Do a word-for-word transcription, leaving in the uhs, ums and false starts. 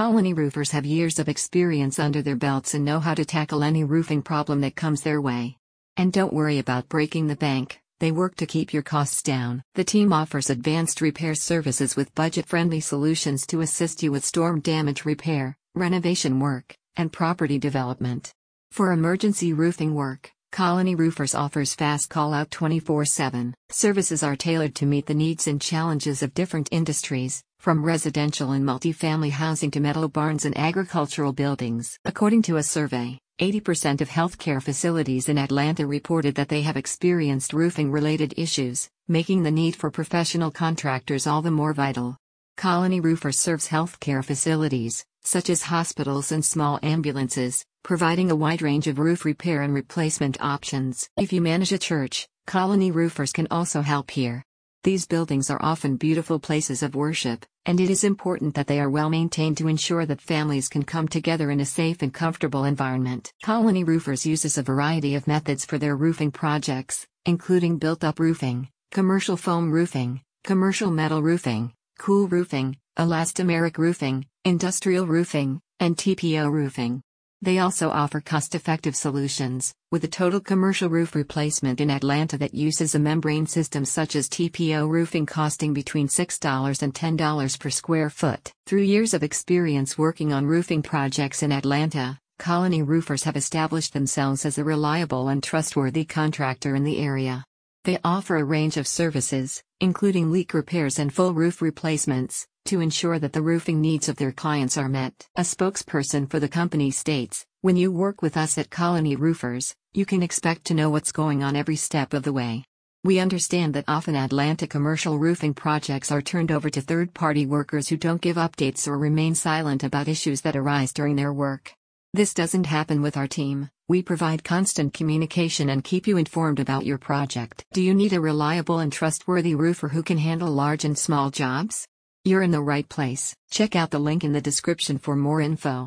Colony roofers have years of experience under their belts and know how to tackle any roofing problem that comes their way. And don't worry about breaking the bank, they work to keep your costs down. The team offers advanced repair services with budget-friendly solutions to assist you with storm damage repair, renovation work, and property development. For emergency roofing work, Colony Roofers offers fast call-out twenty-four seven. Services are tailored to meet the needs and challenges of different industries, from residential and multifamily housing to metal barns and agricultural buildings. According to a survey, eighty percent of healthcare facilities in Atlanta reported that they have experienced roofing-related issues, making the need for professional contractors all the more vital. Colony Roofers serves healthcare facilities, such as hospitals and small ambulances, providing a wide range of roof repair and replacement options. If you manage a church, Colony Roofers can also help here. These buildings are often beautiful places of worship, and it is important that they are well maintained to ensure that families can come together in a safe and comfortable environment. Colony Roofers uses a variety of methods for their roofing projects, including built-up roofing, commercial foam roofing, commercial metal roofing, cool roofing, elastomeric roofing, industrial roofing, and T P O roofing. They also offer cost-effective solutions, with a total commercial roof replacement in Atlanta that uses a membrane system such as T P O roofing costing between six dollars and ten dollars per square foot. Through years of experience working on roofing projects in Atlanta, Colony Roofers have established themselves as a reliable and trustworthy contractor in the area. They offer a range of services, including leak repairs and full roof replacements, to ensure that the roofing needs of their clients are met. A spokesperson for the company states, "When you work with us at Colony Roofers, you can expect to know what's going on every step of the way. We understand that often Atlanta commercial roofing projects are turned over to third-party workers who don't give updates or remain silent about issues that arise during their work. This doesn't happen with our team. We provide constant communication and keep you informed about your project. Do you need a reliable and trustworthy roofer who can handle large and small jobs? You're in the right place. Check out the link in the description for more info.